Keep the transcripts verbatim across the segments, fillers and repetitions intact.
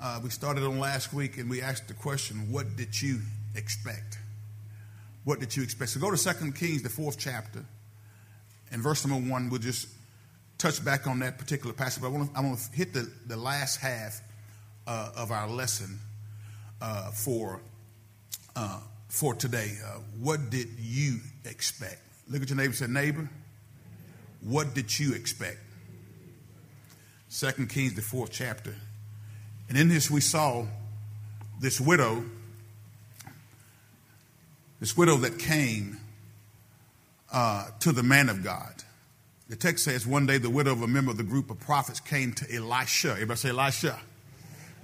Uh, we started on last week, and we asked the question, what did you expect? What did you expect? So go to Second Kings, the fourth chapter, and verse number one. We'll just touch back on that particular passage. But I want to, I want to hit the, the last half uh, of our lesson uh, for uh, for today. Uh, what did you expect? Look at your neighbor and say, neighbor, what did you expect? Second Kings, the fourth chapter. And in this we saw this widow, this widow that came uh, to the man of God. The text says one day the widow of a member of the group of prophets came to Elisha. Everybody say Elisha.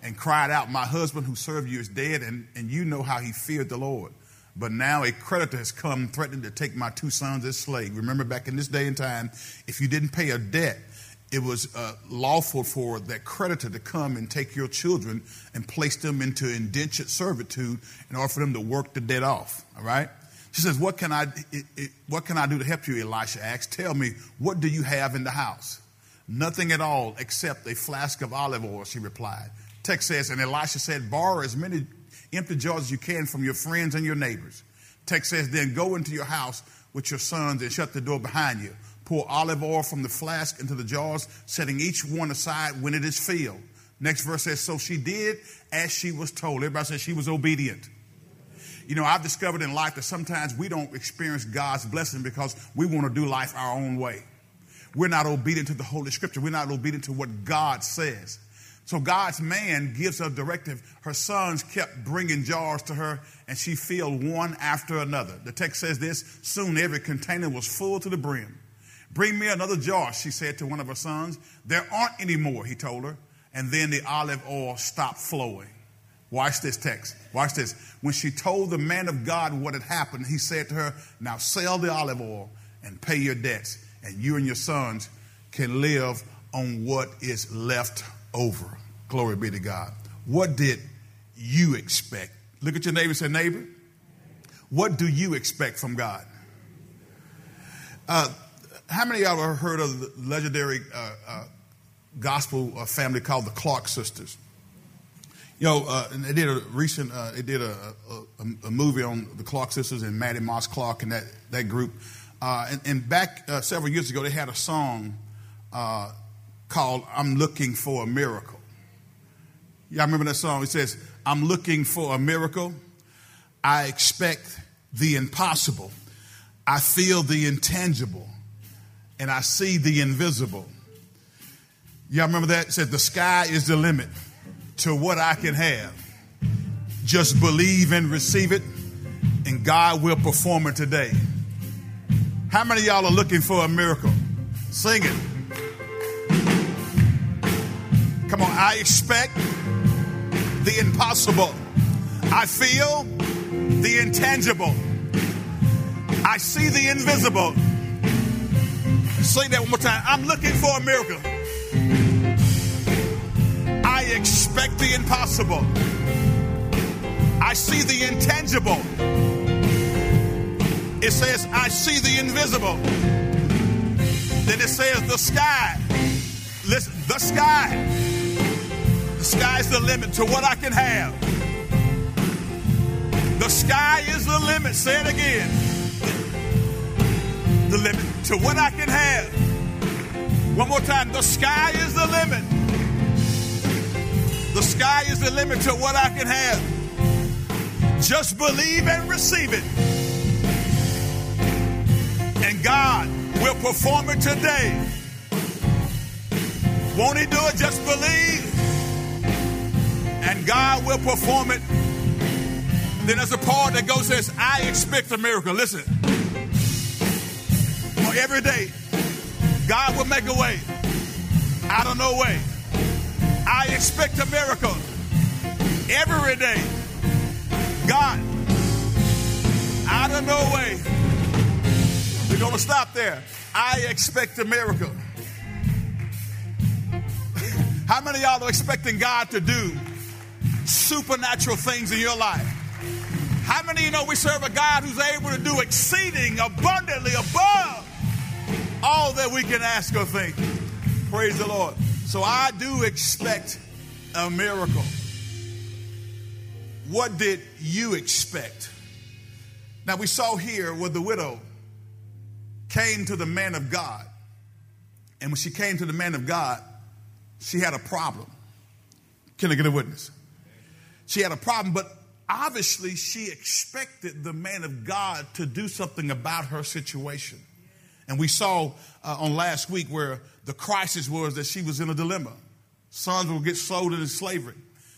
And cried out, my husband who served you is dead, and, and you know how he feared the Lord. But now a creditor has come threatening to take my two sons as slaves. Remember back in this day and time, if you didn't pay a debt, it was uh, lawful for that creditor to come and take your children and place them into indentured servitude in order for them to work the debt off. All right. She says, what can I, it, it, what can I do to help you? Elisha asks, tell me, what do you have in the house? Nothing at all except a flask of olive oil, she replied. Text says, and Elisha said, borrow as many empty jars as you can from your friends and your neighbors. Text says, then go into your house with your sons and shut the door behind you. Pour olive oil from the flask into the jars, setting each one aside when it is filled. Next verse says, so she did as she was told. Everybody says she was obedient. You know, I've discovered in life that sometimes we don't experience God's blessing because we want to do life our own way. We're not obedient to the Holy Scripture. We're not obedient to what God says. So God's man gives a directive. Her sons kept bringing jars to her, and she filled one after another. The text says this, soon every container was full to the brim. Bring me another jar, she said to one of her sons. There aren't any more, he told her. And then the olive oil stopped flowing. Watch this text. Watch this. When she told the man of God what had happened, he said to her, now sell the olive oil and pay your debts, and you and your sons can live on what is left over. Glory be to God. What did you expect? Look at your neighbor and say, neighbor, what do you expect from God? Uh, How many of y'all have heard of the legendary uh, uh, gospel uh, family called the Clark Sisters? You know, uh, and they did a recent, uh, they did a, a, a movie on the Clark Sisters and Mattie Moss Clark and that, that group. Uh, and, and back uh, several years ago, they had a song uh, called I'm Looking for a Miracle. Y'all remember that song? It says, I'm looking for a miracle. I expect the impossible. I feel the intangible. And I see the invisible. Y'all remember that? It said the sky is the limit to what I can have. Just believe and receive it, and God will perform it today. How many of y'all are looking for a miracle? Sing it. Come on. I expect the impossible. I feel the intangible. I see the invisible. Say that one more time. I'm looking for a miracle. I expect the impossible. I see the intangible. It says, I see the invisible. Then it says, the sky. Listen, the sky. The sky is the limit to what I can have. The sky is the limit. Say it again. The limit to what I can have. One more time. The sky is the limit. The sky is the limit to what I can have. Just believe and receive it. And God will perform it today. Won't He do it? Just believe. And God will perform it. Then there's a part that goes, says, I expect a miracle. Listen. Every day, God will make a way out of no way. I expect a miracle every day. God, out of no way. We're going to stop there. I expect a miracle. How many of y'all are expecting God to do supernatural things in your life? How many of you know we serve a God who's able to do exceeding abundantly above all that we can ask or think? Praise the Lord. So I do expect a miracle. What did you expect? Now we saw here where the widow came to the man of God. And when she came to the man of God, she had a problem. Can I get a witness? She had a problem, but obviously she expected the man of God to do something about her situation. And we saw uh, on last week where the crisis was that she was in a dilemma. Sons will get sold into slavery,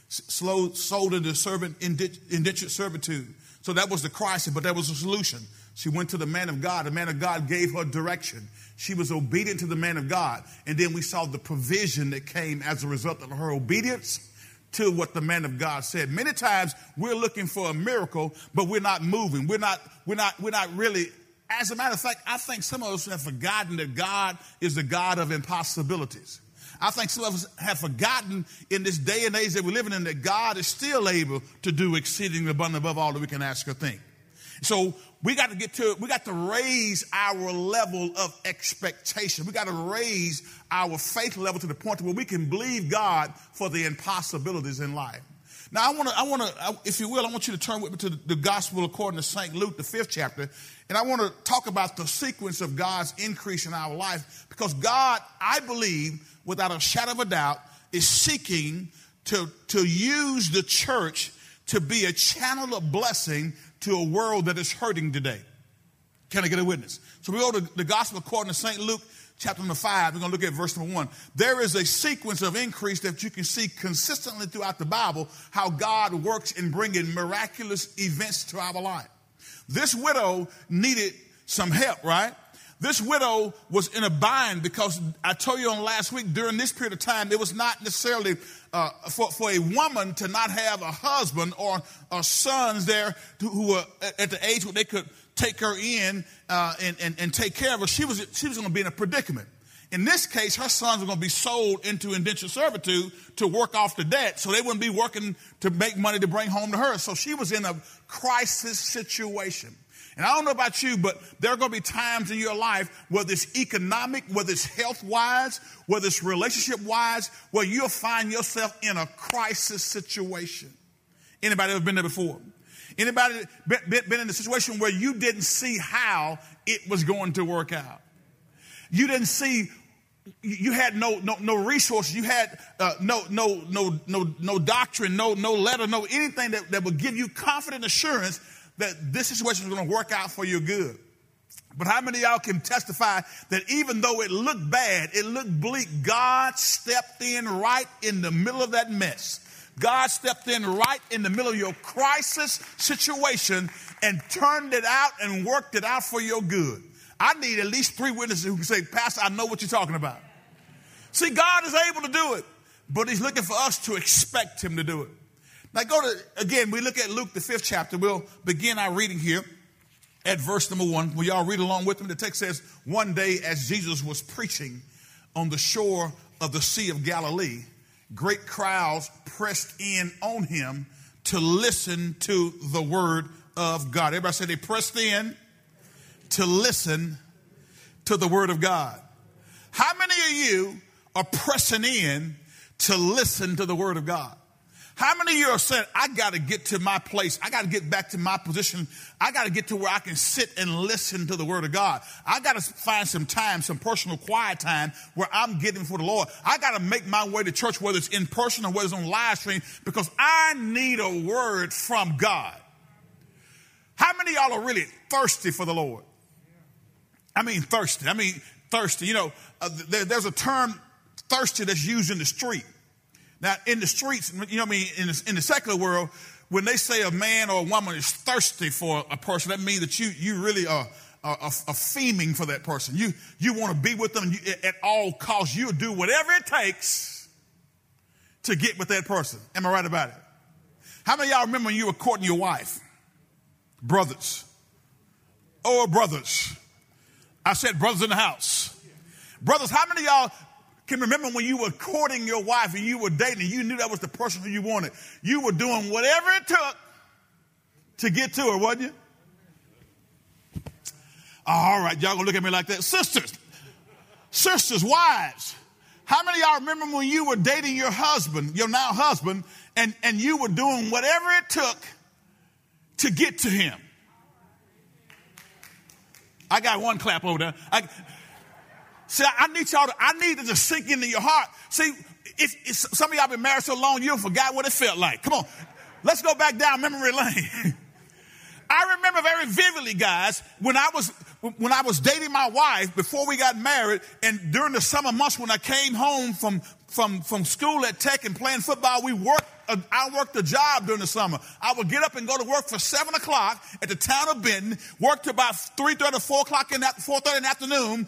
sold into servant, indentured servitude. So that was the crisis, but that was a solution. She went to the man of God. The man of God gave her direction. She was obedient to the man of God. And then we saw the provision that came as a result of her obedience to what the man of God said. Many times we're looking for a miracle, but we're not moving. We're not, we're not, we're not really. As a matter of fact, I think some of us have forgotten that God is the God of impossibilities. I think some of us have forgotten in this day and age that we're living in that God is still able to do exceedingly abundant above all that we can ask or think. So we got to get to it. We got to raise our level of expectation. We got to raise our faith level to the point where we can believe God for the impossibilities in life. Now, I want to, I want to, if you will, I want you to turn with me to the gospel according to Saint Luke, the fifth chapter. And I want to talk about the sequence of God's increase in our life, because God, I believe, without a shadow of a doubt, is seeking to, to use the church to be a channel of blessing to a world that is hurting today. Can I get a witness? So we go to the gospel according to Saint Luke, chapter number five. We're going to look at verse number one. There is a sequence of increase that you can see consistently throughout the Bible, how God works in bringing miraculous events to our life. This widow needed some help, right? This widow was in a bind because I told you on last week, during this period of time, it was not necessarily uh, for, for a woman to not have a husband or, or sons there who were at the age where they could take her in uh, and, and, and take care of her. She was, she was going to be in a predicament. In this case, her sons were going to be sold into indentured servitude to work off the debt, so they wouldn't be working to make money to bring home to her. So she was in a crisis situation. And I don't know about you, but there are going to be times in your life, whether it's economic, whether it's health-wise, whether it's relationship-wise, where you'll find yourself in a crisis situation. Anybody ever been there before? Anybody been in a situation where you didn't see how it was going to work out? You didn't see. You had no no no resources. You had uh, no no no no no doctrine, no no letter, no anything that, that would give you confident assurance that this situation is going to work out for your good. But how many of y'all can testify that even though it looked bad, it looked bleak, God stepped in right in the middle of that mess. God stepped in right in the middle of your crisis situation and turned it out and worked it out for your good. I need at least three witnesses who can say, Pastor, I know what you're talking about. See, God is able to do it, but he's looking for us to expect him to do it. Now go to, again, we look at Luke, the fifth chapter. We'll begin our reading here at verse number one. Will y'all read along with me? The text says, one day as Jesus was preaching on the shore of the Sea of Galilee, great crowds pressed in on him to listen to the word of God. Everybody say they pressed in to listen to the word of God. How many of you are pressing in to listen to the word of God? How many of you are saying, I got to get to my place. I got to get back to my position. I got to get to where I can sit and listen to the word of God. I got to find some time, some personal quiet time where I'm getting for the Lord. I got to make my way to church, whether it's in person or whether it's on live stream, because I need a word from God. How many of y'all are really thirsty for the Lord? I mean, thirsty. I mean, thirsty. You know, uh, there, there's a term thirsty that's used in the street. Now, in the streets, you know what I mean, in the, in the secular world, when they say a man or a woman is thirsty for a person, that means that you you really are, are, are, are fiending for that person. You you want to be with them you, at all costs. You'll do whatever it takes to get with that person. Am I right about it? How many of y'all remember when you were courting your wife? Brothers. Oh, brothers. I said brothers in the house. Brothers, how many of y'all can remember when you were courting your wife and you were dating, you knew that was the person who you wanted? You were doing whatever it took to get to her, wasn't you? All right, y'all gonna look at me like that. Sisters, sisters, wives, How many of y'all remember when you were dating your husband, your now husband, and, and you were doing whatever it took to get to him? I got one clap over there. I, see, I need y'all to, I need to just sink into your heart. See, it's, it's, some of y'all been married so long, you forgot what it felt like. Come on. Let's go back down memory lane. I remember very vividly, guys, when I was when I was dating my wife before we got married, and during the summer months when I came home from from from school at Tech and playing football, we worked. Uh, I worked a job during the summer. I would get up and go to work for seven o'clock at the town of Benton. Work to about three thirty, four o'clock in that four thirty in the afternoon.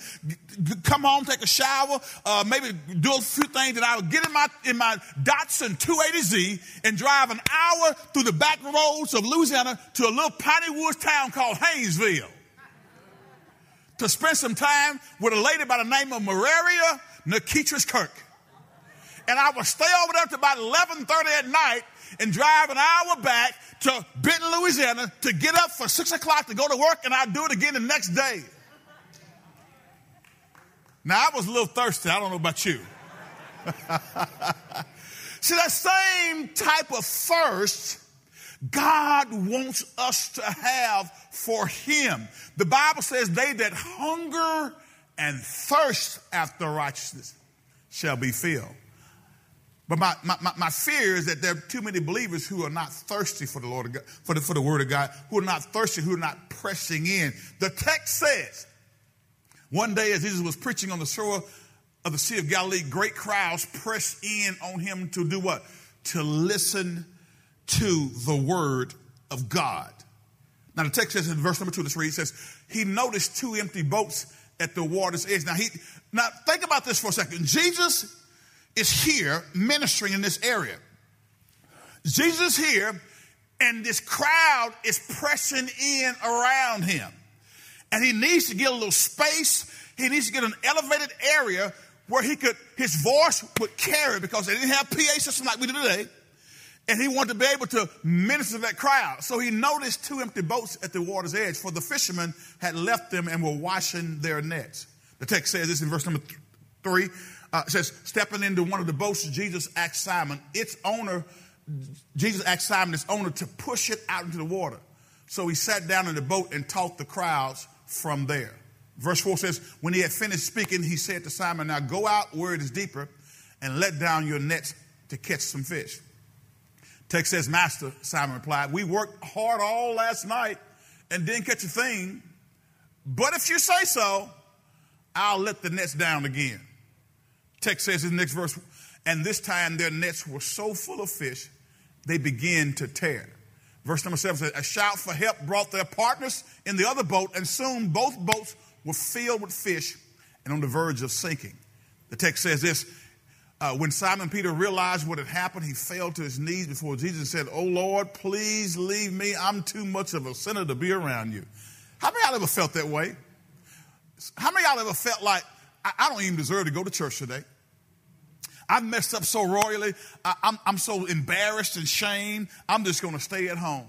Come home, take a shower, uh, maybe do a few things, and I would get in my in my Datsun two eighty Z and drive an hour through the back roads of Louisiana to a little piney woods town called Haynesville to spend some time with a lady by the name of Mararia Nikitris Kirk. And I would stay over there to about eleven thirty at night and drive an hour back to Benton, Louisiana to get up for six o'clock to go to work, and I'd do it again the next day. Now, I was a little thirsty. I don't know about you. See, that same type of thirst God wants us to have for him. The Bible says they that hunger and thirst after righteousness shall be filled. But my, my, my fear is that there are too many believers who are not thirsty for the Lord of God, for the, for the Word of God, who are not thirsty, who are not pressing in. The text says, one day as Jesus was preaching on the shore of the Sea of Galilee, great crowds pressed in on him to do what? To listen to the Word of God. Now the text says in verse number two, let's read, it says, he noticed two empty boats at the water's edge. Now he, now think about this for a second. Jesus is here ministering in this area. Jesus is here, and this crowd is pressing in around him. And he needs to get a little space. He needs to get an elevated area where he could, his voice would carry, because they didn't have P A system like we do today. And he wanted to be able to minister to that crowd. So he noticed two empty boats at the water's edge, for the fishermen had left them and were washing their nets. The text says this in verse number th- three. Uh, it says, stepping into one of the boats, Jesus asked Simon, its owner, Jesus asked Simon, its owner, to push it out into the water. So he sat down in the boat and taught the crowds from there. Verse four says, when he had finished speaking, he said to Simon, now go out where it is deeper and let down your nets to catch some fish. Text says, Master, Simon replied, we worked hard all last night and didn't catch a thing. But if you say so, I'll let the nets down again. Text says in the next verse, and this time their nets were so full of fish, they began to tear. Verse number seven says, a shout for help brought their partners in the other boat, and soon both boats were filled with fish and on the verge of sinking. The text says this, uh, when Simon Peter realized what had happened, he fell to his knees before Jesus and said, oh, Lord, please leave me. I'm too much of a sinner to be around you. How many of y'all ever felt that way? How many of y'all ever felt like, I don't even deserve to go to church today. I've messed up so royally. I, I'm, I'm so embarrassed and shamed. I'm just going to stay at home.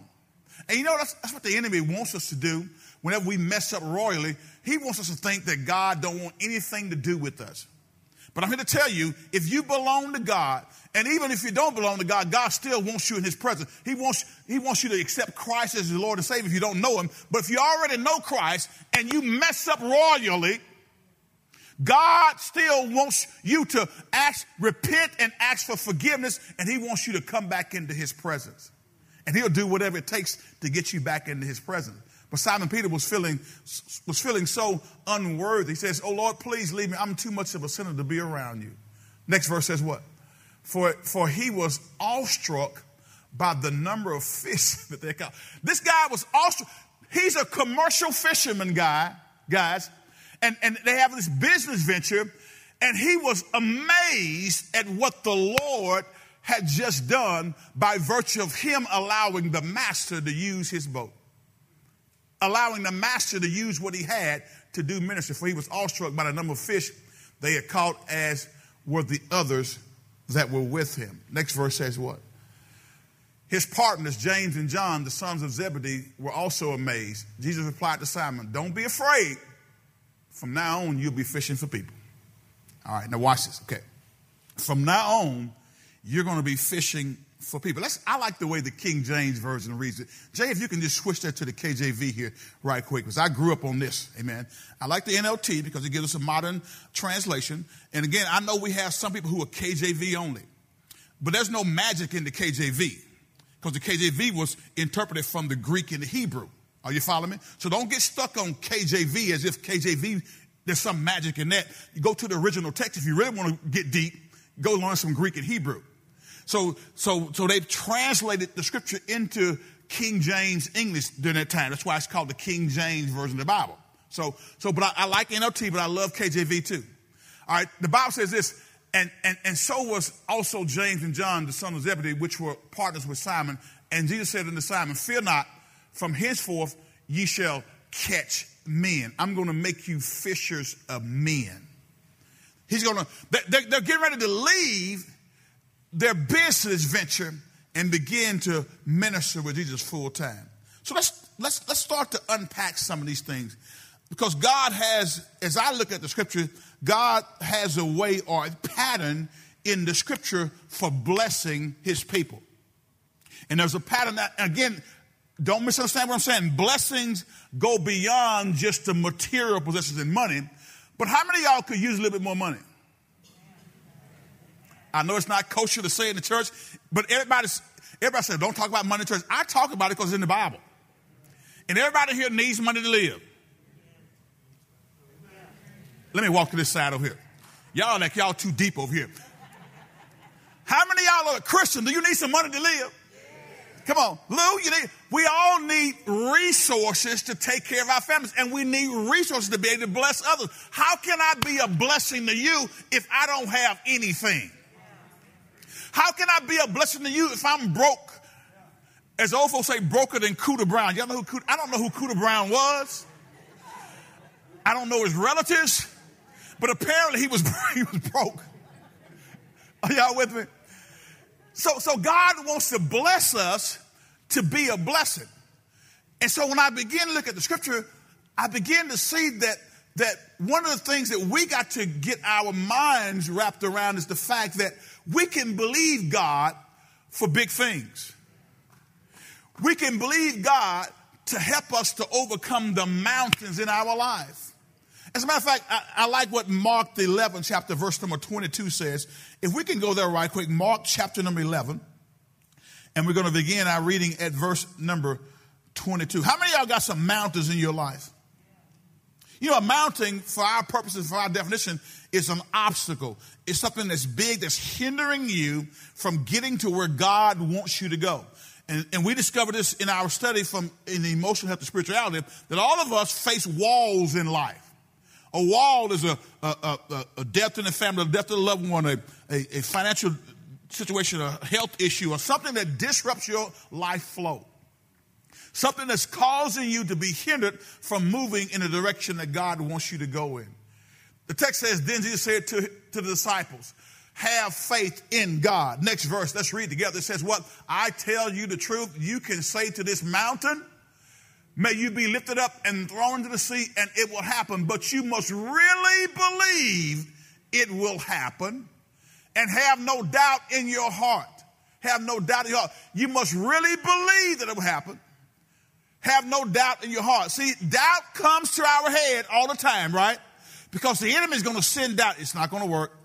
And you know, that's, that's what the enemy wants us to do. Whenever we mess up royally, he wants us to think that God don't want anything to do with us. But I'm here to tell you, if you belong to God, and even if you don't belong to God, God still wants you in his presence. He wants, he wants you to accept Christ as your Lord and Savior if you don't know him. But if you already know Christ and you mess up royally, God still wants you to ask, repent and ask for forgiveness, and he wants you to come back into his presence. And he'll do whatever it takes to get you back into his presence. But Simon Peter was feeling was feeling so unworthy. He says, oh, Lord, please leave me. I'm too much of a sinner to be around you. Next verse says what? For, for he was awestruck by the number of fish that they caught. This guy was awestruck. He's a commercial fisherman guy, guys. And, and they have this business venture, and he was amazed at what the Lord had just done by virtue of him allowing the master to use his boat, allowing the master to use what he had to do ministry. For he was awestruck by the number of fish they had caught, as were the others that were with him. Next verse says what? His partners, James and John, the sons of Zebedee, were also amazed. Jesus replied to Simon, don't be afraid. From now on, you'll be fishing for people. All right, now watch this. Okay. from now on, you're going to be fishing for people. That's, I like the way the King James Version reads it. Jay, if you can just switch that to the K J V here right quick, because I grew up on this. Amen. I like the N L T because it gives us a modern translation. And again, I know we have some people who are K J V only, but there's no magic in the K J V because the K J V was interpreted from the Greek and the Hebrew. Are you following me? So don't get stuck on K J V as if K J V, there's some magic in that. You go to the original text. If you really want to get deep, go learn some Greek and Hebrew. So so, so they've translated the scripture into King James English during that time. That's why it's called the King James Version of the Bible. So, so, but I, I like N L T, but I love K J V too. All right, the Bible says this, and, and, and so was also James and John, the son of Zebedee, which were partners with Simon. And Jesus said unto Simon, fear not, from henceforth ye shall catch men. I'm going to make you fishers of men. He's going to, they're, they're getting ready to leave their business venture and begin to minister with Jesus full time. So let's let's let's start to unpack some of these things, because God has, as I look at the scripture, God has a way or a pattern in the scripture for blessing his people. And there's a pattern that, again, don't misunderstand what I'm saying. Blessings go beyond just the material possessions and money. But how many of y'all could use a little bit more money? I know it's not kosher to say in the church, but everybody, everybody said, don't talk about money in church. I talk about it because it's in the Bible. And everybody here needs money to live. Let me walk to this side over here. Y'all like y'all too deep over here. How many of y'all are Christian? Do you need some money to live? Come on, Lou, you need, we all need resources to take care of our families, and we need resources to be able to bless others. How can I be a blessing to you if I don't have anything? How can I be a blessing to you if I'm broke? As old folks say, broker than Cooter Brown. Y'all know who Cooter, I don't know who Cooter Brown was. I don't know his relatives, but apparently he was, he was broke. Are y'all with me? So, so God wants to bless us to be a blessing. And so when I begin to look at the scripture, I begin to see that, that one of the things that we got to get our minds wrapped around is the fact that we can believe God for big things. We can believe God to help us to overcome the mountains in our life. As a matter of fact, I, I like what Mark, the eleventh chapter, verse number twenty-two says. If we can go there right quick, Mark chapter number eleven, and we're going to begin our reading at verse number twenty-two. How many of y'all got some mountains in your life? You know, a mountain, for our purposes, for our definition, is an obstacle. It's something that's big, that's hindering you from getting to where God wants you to go. And, and we discovered this in our study from in emotional health and spirituality, that all of us face walls in life. A wall is a, a, a, a death in the family, a death of a loved one, a, a, a financial situation, a health issue, or something that disrupts your life flow. Something that's causing you to be hindered from moving in the direction that God wants you to go in. The text says, then Jesus said to, to the disciples, have faith in God. Next verse, let's read together. It says what? I tell you the truth, you can say to this mountain, may you be lifted up and thrown into the sea, and it will happen. But you must really believe it will happen and have no doubt in your heart. Have no doubt in your heart. You must really believe that it will happen. Have no doubt in your heart. See, doubt comes to our head all the time, right? Because the enemy is going to send doubt. It's not going to work.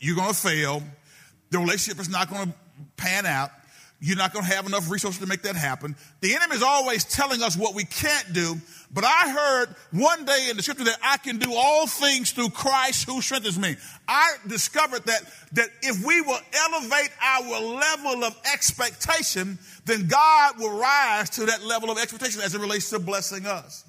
You're going to fail. The relationship is not going to pan out. You're not going to have enough resources to make that happen. The enemy is always telling us what we can't do. But I heard one day in the scripture that I can do all things through Christ who strengthens me. I discovered that, that if we will elevate our level of expectation, then God will rise to that level of expectation as it relates to blessing us.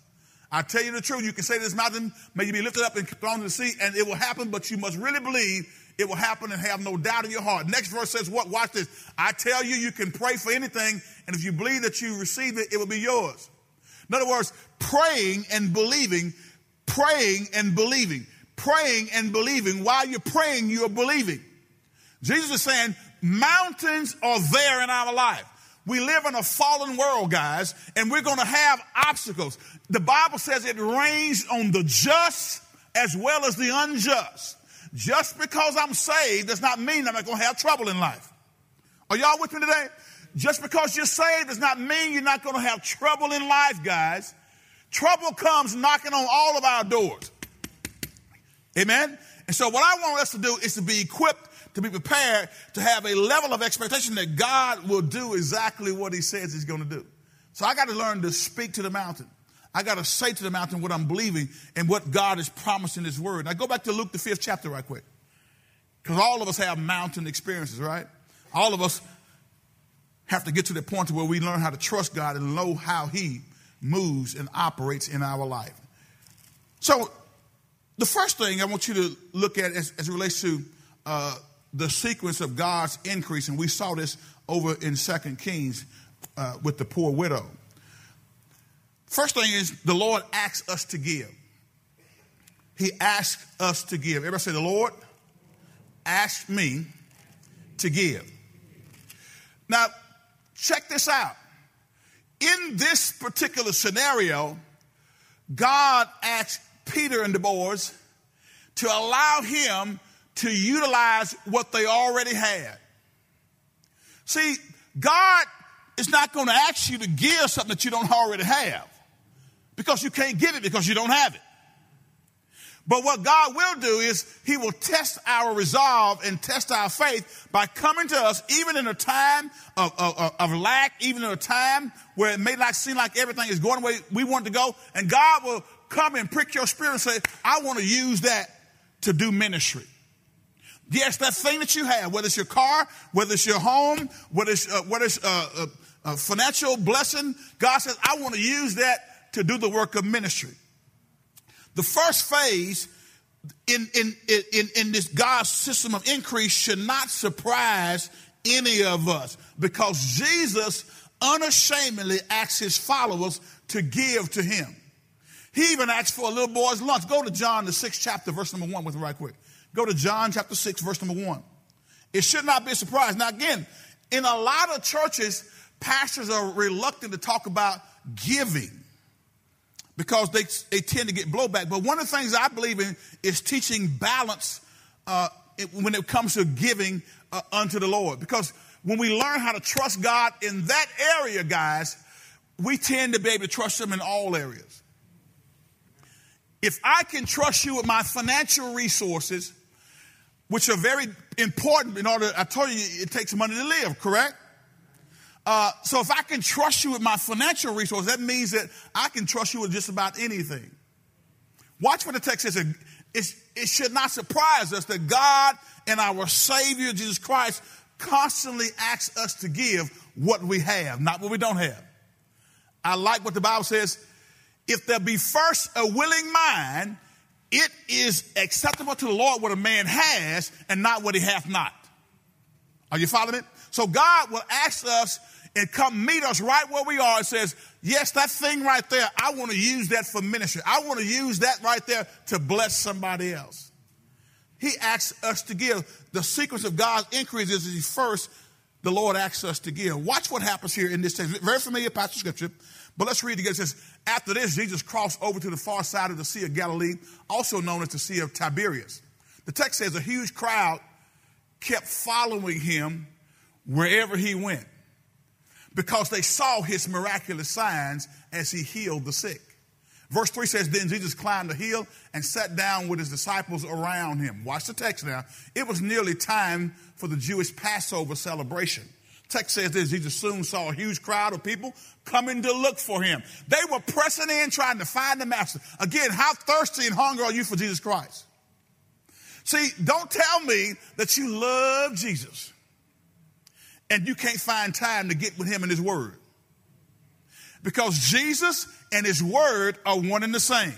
I tell you the truth, you can say to this mountain, may you be lifted up and thrown to the sea, and it will happen, but you must really believe it will happen and have no doubt in your heart. Next verse says what? Watch this. I tell you, you can pray for anything, and if you believe that you receive it, it will be yours. In other words, praying and believing, praying and believing, praying and believing. While you're praying, you're believing. Jesus is saying mountains are there in our life. We live in a fallen world, guys, and we're going to have obstacles. The Bible says it rains on the just as well as the unjust. Just because I'm saved does not mean I'm not going to have trouble in life. Are y'all with me today? Just because you're saved does not mean you're not going to have trouble in life, guys. Trouble comes knocking on all of our doors. Amen? And so what I want us to do is to be equipped, to be prepared, to have a level of expectation that God will do exactly what he says he's going to do. So I got to learn to speak to the mountain. I got to say to the mountain what I'm believing and what God has promised in his word. Now go back to Luke, the fifth chapter right quick. Because all of us have mountain experiences, right? All of us have to get to the point where we learn how to trust God and know how he moves and operates in our life. So the first thing I want you to look at as, as it relates to uh, the sequence of God's increase, and we saw this over in Second Kings uh, with the poor widow. First thing is the Lord asks us to give. He asks us to give. Everybody say, the Lord asked me to give. Now, check this out. In this particular scenario, God asked Peter and the boys to allow him to utilize what they already had. See, God is not going to ask you to give something that you don't already have, because you can't give it because you don't have it. But what God will do is he will test our resolve and test our faith by coming to us even in a time of, of, of lack, even in a time where it may not seem like everything is going the way we want it to go. And God will come and prick your spirit and say, I want to use that to do ministry. Yes, that thing that you have, whether it's your car, whether it's your home, whether it's, uh, whether it's uh, uh, uh, financial blessing, God says, I want to use that to do the work of ministry. The first phase in, in, in, in this God's system of increase should not surprise any of us, because Jesus unashamedly asks his followers to give to him. He even asked for a little boy's lunch. Go to John, the sixth chapter, verse number one with me right quick. Go to John chapter six, verse number one. It should not be a surprise. Now, again, in a lot of churches, pastors are reluctant to talk about giving, because they, they tend to get blowback. But one of the things I believe in is teaching balance uh, when it comes to giving uh, unto the Lord. Because when we learn how to trust God in that area, guys, we tend to be able to trust him in all areas. If I can trust you with my financial resources, which are very important in order, I told you it takes money to live, correct? Uh, so if I can trust you with my financial resources, that means that I can trust you with just about anything. Watch what the text says. It's, it should not surprise us that God and our Savior, Jesus Christ, constantly asks us to give what we have, not what we don't have. I like what the Bible says. If there be first a willing mind, it is acceptable to the Lord what a man has and not what he hath not. Are you following it? So God will ask us and come meet us right where we are and says, yes, that thing right there, I want to use that for ministry. I want to use that right there to bless somebody else. He asks us to give. The sequence of God's increase is first, the Lord asks us to give. Watch what happens here in this text. Very familiar passage of scripture, but let's read it again. It says, after this, Jesus crossed over to the far side of the Sea of Galilee, also known as the Sea of Tiberias. The text says a huge crowd kept following him wherever he went, because they saw his miraculous signs as he healed the sick. Verse three says, then Jesus climbed the hill and sat down with his disciples around him. Watch the text now. It was nearly time for the Jewish Passover celebration. Text says this, Jesus soon saw a huge crowd of people coming to look for him. They were pressing in, trying to find the master. Again, how thirsty and hungry are you for Jesus Christ? See, don't tell me that you love Jesus and you can't find time to get with him and his word. Because Jesus and his word are one and the same.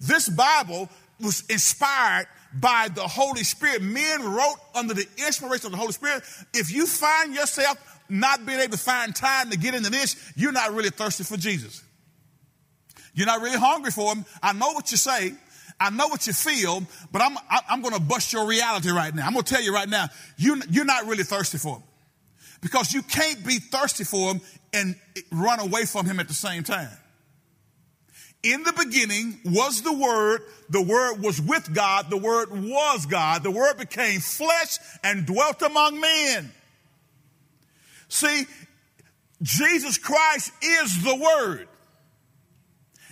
This Bible was inspired by the Holy Spirit. Men wrote under the inspiration of the Holy Spirit. If you find yourself not being able to find time to get into this, you're not really thirsty for Jesus. You're not really hungry for him. I know what you say. I know what you feel, but I'm, I'm going to bust your reality right now. I'm going to tell you right now, you, you're not really thirsty for him, because you can't be thirsty for him and run away from him at the same time. In the beginning was the Word, the Word was with God, the Word was God, the Word became flesh and dwelt among men. See, Jesus Christ is the Word.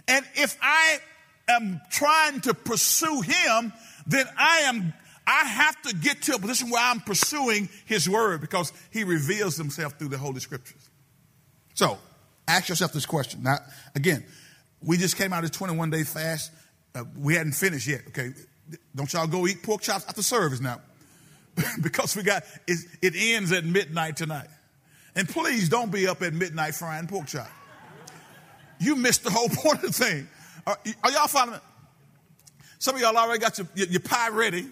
And if I am trying to pursue him, then I am, I have to get to a position where I'm pursuing his word, because he reveals himself through the Holy Scriptures. So ask yourself this question. Now, again, we just came out of this twenty-one day fast. Uh, we hadn't finished yet. Okay. Don't y'all go eat pork chops after service now because we got, it, it ends at midnight tonight. And please don't be up at midnight frying pork chops. You missed the whole point of the thing. Are, are y'all following? Some of y'all already got your, your, your pie ready.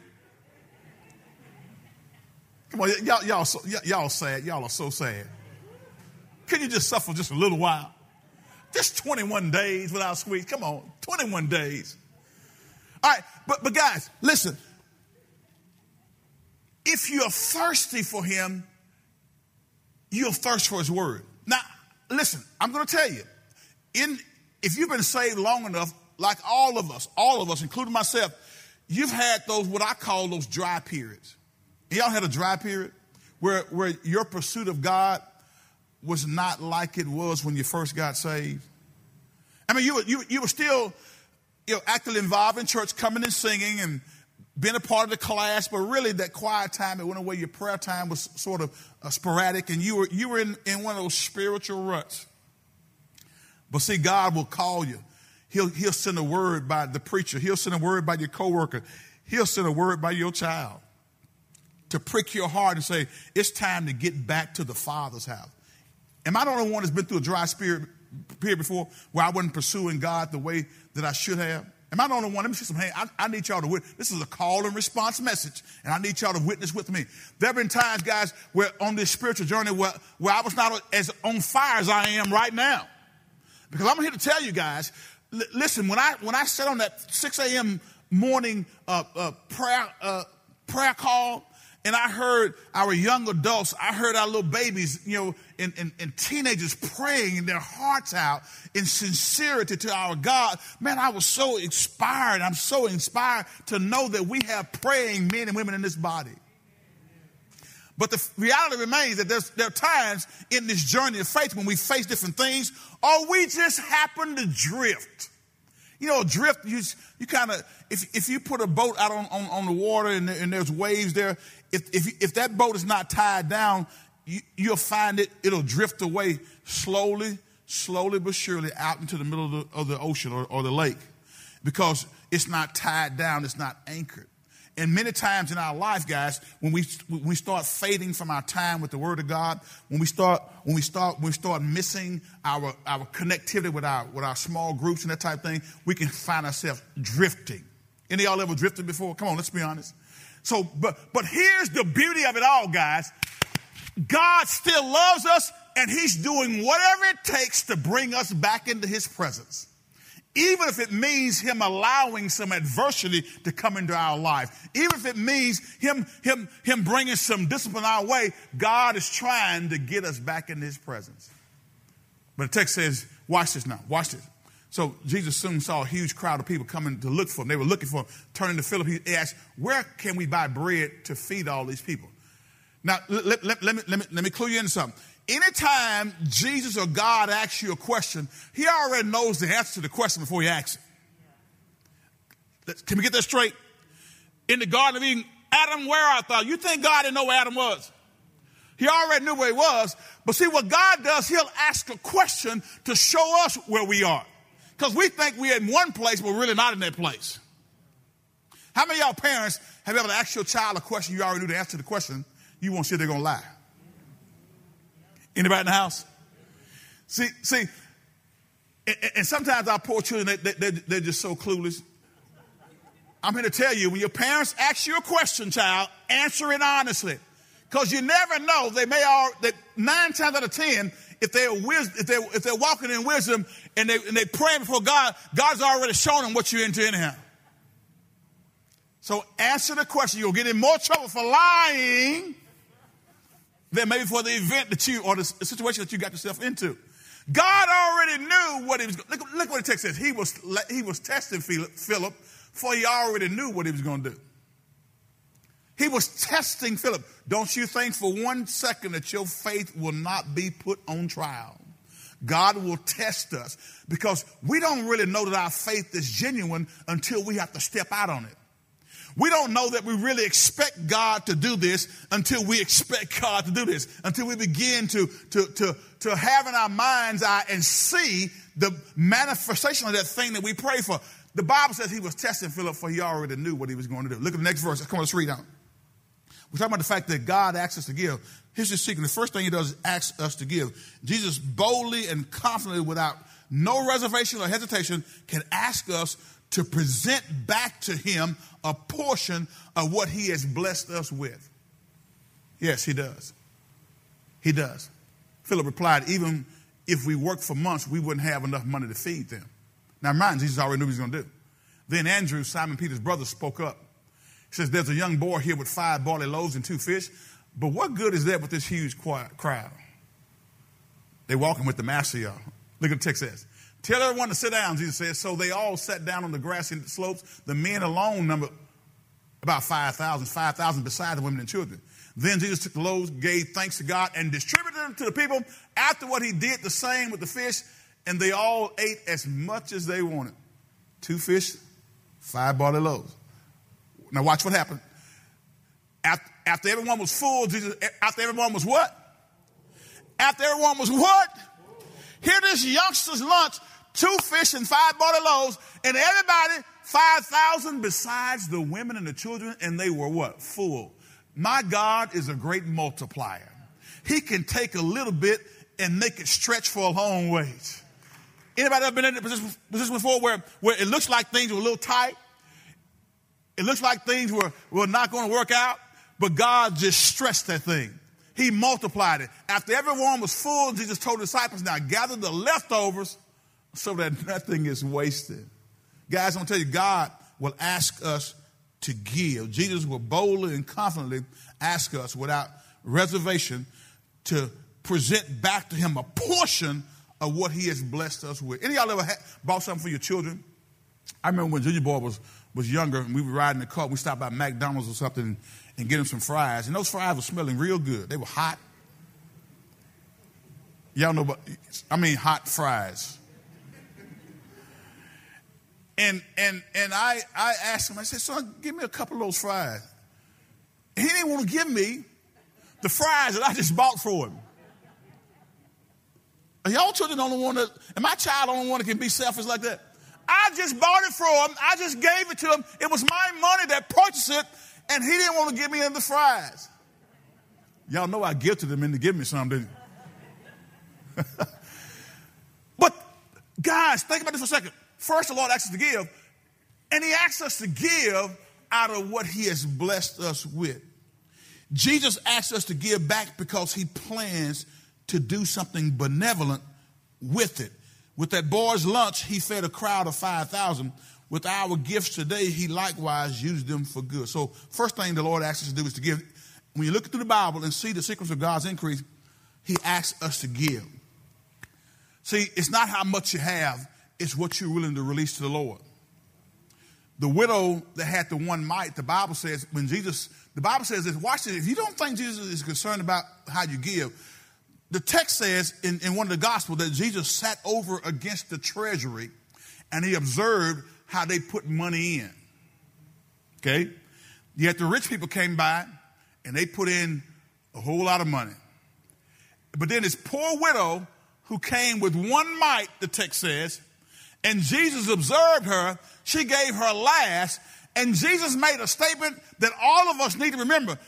Come on, y'all, y'all, so, y'all sad. Y'all are so sad. Can you just suffer just a little while? Just twenty-one days without sweets. Come on, twenty-one days. All right, but, but guys, listen. If you're thirsty for him, you'll thirst for his word. Now, listen, I'm going to tell you. In, if you've been saved long enough, like all of us, all of us, including myself, you've had those, what I call those dry periods. Y'all had a dry period where, where your pursuit of God was not like it was when you first got saved. I mean, you were, you, you were still you know, actively involved in church, coming and singing and being a part of the class, but really that quiet time, it went away. Your prayer time was sort of uh, sporadic, and you were, you were in, in one of those spiritual ruts. But see, God will call you. He'll, he'll send a word by the preacher. He'll send a word by your coworker. He'll send a word by your child to prick your heart and say, it's time to get back to the Father's house. Am I the only one that's been through a dry spirit period before where I wasn't pursuing God the way that I should have? Am I the only one? Let me see some hands. I, I need y'all to witness. This is a call and response message, and I need y'all to witness with me. There have been times, guys, where on this spiritual journey where, where I was not as on fire as I am right now. Because I'm here to tell you guys, l- listen, when I when I sat on that six a.m. morning uh, uh, prayer uh, prayer call, and I heard our young adults, I heard our little babies, you know, and, and, and teenagers praying in their hearts out in sincerity to our God, man, I was so inspired. I'm so inspired to know that we have praying men and women in this body. But the reality remains that there's, there are times in this journey of faith when we face different things, or we just happen to drift. You know, drift, you, you kind of, if if you put a boat out on, on, on the water and, and there's waves there, if, if, if that boat is not tied down, you, you'll find it, it'll drift away slowly, slowly but surely out into the middle of the, of the ocean or, or the lake, because it's not tied down, it's not anchored. And many times in our life, guys, when we when we start fading from our time with the Word of God, when we start when we start when we start missing our our connectivity with our with our small groups and that type of thing, we can find ourselves drifting. Any of y'all ever drifted before? Come on, let's be honest. So, but but here's the beauty of it all, guys. God still loves us, and He's doing whatever it takes to bring us back into His presence. Even if it means him allowing some adversity to come into our life, even if it means him, him, him bringing some discipline our way, God is trying to get us back in his presence. But the text says, watch this now, watch this. So Jesus soon saw a huge crowd of people coming to look for him. They were looking for him. Turning to Philip, he asked, where can we buy bread to feed all these people? Now, let, let, let, me, let, me, let me clue you in something. Anytime Jesus or God asks you a question, he already knows the answer to the question before he asks it. Can we get that straight? In the Garden of Eden, Adam, where art thou? You think God didn't know where Adam was? He already knew where he was. But see, what God does, he'll ask a question to show us where we are. Because we think we're in one place, but we're really not in that place. How many of y'all parents have ever asked your child a question you already knew the answer to the question? You won't see they're going to lie. Anybody in the house? See, see, and, and sometimes our poor children, they, they, they're just so clueless. I'm here to tell you, when your parents ask you a question, child, answer it honestly. Because you never know, they may all, they, nine times out of ten, if they're, if they're, if they're walking in wisdom and, they, and they're praying before God, God's already shown them what you're into anyhow. So answer the question. You'll get in more trouble for lying than maybe for the event that you, or the situation that you got yourself into. God already knew what he was. Look, look what the text says. He was he was testing Philip, for he already knew what he was going to do. He was testing Philip. Don't you think for one second that your faith will not be put on trial? God will test us because we don't really know that our faith is genuine until we have to step out on it. We don't know that we really expect God to do this until we expect God to do this, until we begin to, to, to, to have in our mind's eye and see the manifestation of that thing that we pray for. The Bible says he was testing Philip, for he already knew what he was going to do. Look at the next verse. Come on, let's read on. We're talking about the fact that God asks us to give. Here's the secret. The first thing he does is ask us to give. Jesus boldly and confidently, without no reservation or hesitation, can ask us to present back to him a portion of what he has blessed us with. Yes, he does. He does. Philip replied, even if we worked for months, we wouldn't have enough money to feed them. Now, mind, Jesus already knew what he was going to do. Then Andrew, Simon Peter's brother, spoke up. He says, there's a young boy here with five barley loaves and two fish, but what good is that with this huge crowd? They're walking with the master, y'all. Look at the text says. Tell everyone to sit down, Jesus says. So they all sat down on the grassy slopes. The men alone numbered about five thousand, five thousand besides the women and children. Then Jesus took the loaves, gave thanks to God, and distributed them to the people. After what he did, the same with the fish, and they all ate as much as they wanted. Two fish, five barley loaves. Now watch what happened. After, after everyone was full, Jesus, after everyone was what? After everyone was what? Here this youngster's lunch, two fish and five barley loaves, and everybody, five thousand besides the women and the children, and they were what? Full. My God is a great multiplier. He can take a little bit and make it stretch for a long ways. Anybody ever been in a position, position before where, where it looks like things were a little tight? It looks like things were, were not going to work out, but God just stretched that thing. He multiplied it. After everyone was full, Jesus told the disciples, now gather the leftovers so that nothing is wasted. Guys, I'm going to tell you, God will ask us to give. Jesus will boldly and confidently ask us without reservation to present back to him a portion of what he has blessed us with. Any of y'all ever had, bought something for your children? I remember when Junior Boy was, was younger and we were riding the car. We stopped by McDonald's or something and, and get him some fries. And those fries were smelling real good. They were hot. Y'all know about, I mean hot fries. And and and I, I asked him, I said, son, give me a couple of those fries. And he didn't want to give me the fries that I just bought for him. Y'all children don't want to, and my child don't want to can be selfish like that. I just bought it for him. I just gave it to him. It was my money that purchased it. And he didn't want to give me any of the fries. Y'all know I guilted him into giving me some, didn't you? But, guys, think about this for a second. First, the Lord asks us to give, and he asks us to give out of what he has blessed us with. Jesus asks us to give back because he plans to do something benevolent with it. With that boy's lunch, he fed a crowd of five thousand. With our gifts today, he likewise used them for good. So first thing the Lord asks us to do is to give. When you look through the Bible and see the sequence of God's increase, he asks us to give. See, it's not how much you have, it's what you're willing to release to the Lord. The widow that had the one mite, the Bible says, when Jesus, the Bible says this, watch this, if you don't think Jesus is concerned about how you give, the text says in, in one of the Gospels that Jesus sat over against the treasury and he observed how they put money in, okay? Yet the rich people came by, and they put in a whole lot of money. But then this poor widow who came with one mite, the text says, and Jesus observed her, she gave her last, and Jesus made a statement that all of us need to remember.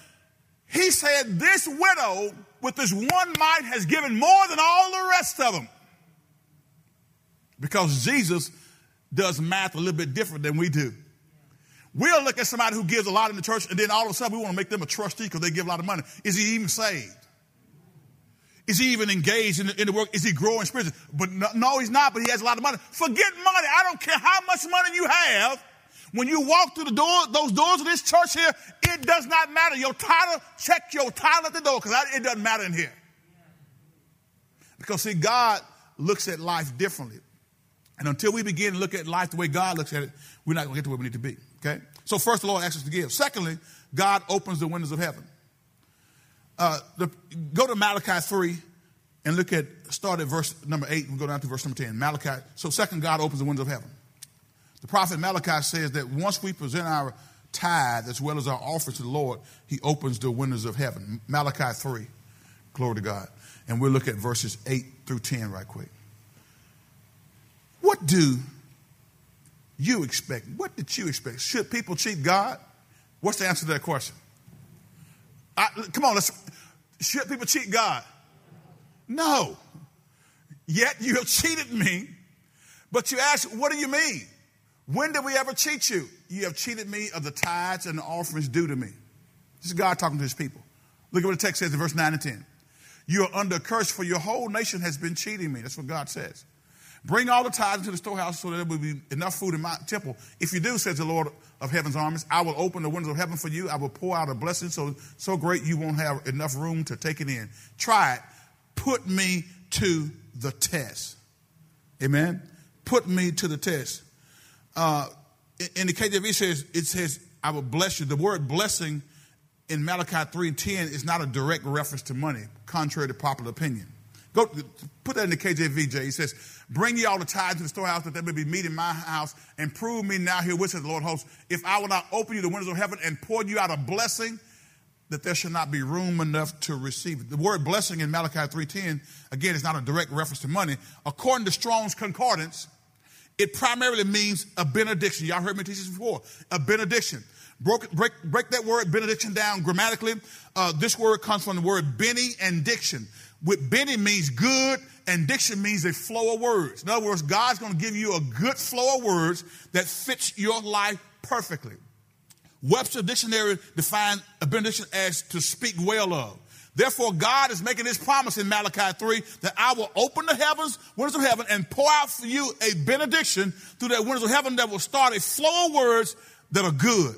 He said, this widow with this one mite has given more than all the rest of them. Because Jesus does math a little bit different than we do. We'll look at somebody who gives a lot in the church, and then all of a sudden we want to make them a trustee because they give a lot of money. Is he even saved? Is he even engaged in the, in the work? Is he growing spiritually? But no, no, he's not, but he has a lot of money. Forget money. I don't care how much money you have. When you walk through the door, those doors of this church here, it does not matter. Your title, check your title at the door because it doesn't matter in here. Because, see, God looks at life differently. And until we begin to look at life the way God looks at it, we're not going to get to where we need to be, okay? So first, the Lord asks us to give. Secondly, God opens the windows of heaven. Uh, the, go to Malachi three and look at, start at verse number eight and go down to verse number ten. Malachi, so second, God opens the windows of heaven. The prophet Malachi says that once we present our tithe as well as our offerings to the Lord, he opens the windows of heaven. Malachi three, glory to God. And we'll look at verses eight through ten right quick. What do you expect? What did you expect? Should people cheat God? What's the answer to that question? I, come on, let's. Should people cheat God? No. Yet you have cheated me. But you ask, what do you mean? When did we ever cheat you? You have cheated me of the tithes and the offerings due to me. This is God talking to his people. Look at what the text says in verse nine and ten. You are under a curse, for your whole nation has been cheating me. That's what God says. Bring all the tithes into the storehouse so that there will be enough food in my temple. If you do, says the Lord of heaven's armies, I will open the windows of heaven for you. I will pour out a blessing so, so great you won't have enough room to take it in. Try it. Put me to the test. Amen? Put me to the test. Uh, in the K J V says, it says, I will bless you. The word blessing in Malachi three and ten is not a direct reference to money, contrary to popular opinion. Go put that in the K J V, Jay. He says, bring ye all the tithes to the storehouse that there may be meat in my house, and prove me now here which is the Lord of hosts, if I will not open you the windows of heaven and pour you out a blessing, that there shall not be room enough to receive it. The word blessing in Malachi three ten, again, is not a direct reference to money. According to Strong's concordance, it primarily means a benediction. Y'all heard me teach this before. A benediction. Broke, break, break that word benediction down grammatically. Uh, this word comes from the word benny and diction. With benny means good, and diction means a flow of words. In other words, God's going to give you a good flow of words that fits your life perfectly. Webster Dictionary defines a benediction as to speak well of. Therefore, God is making this promise in Malachi three that I will open the heavens, windows of heaven, and pour out for you a benediction through that windows of heaven that will start a flow of words that are good.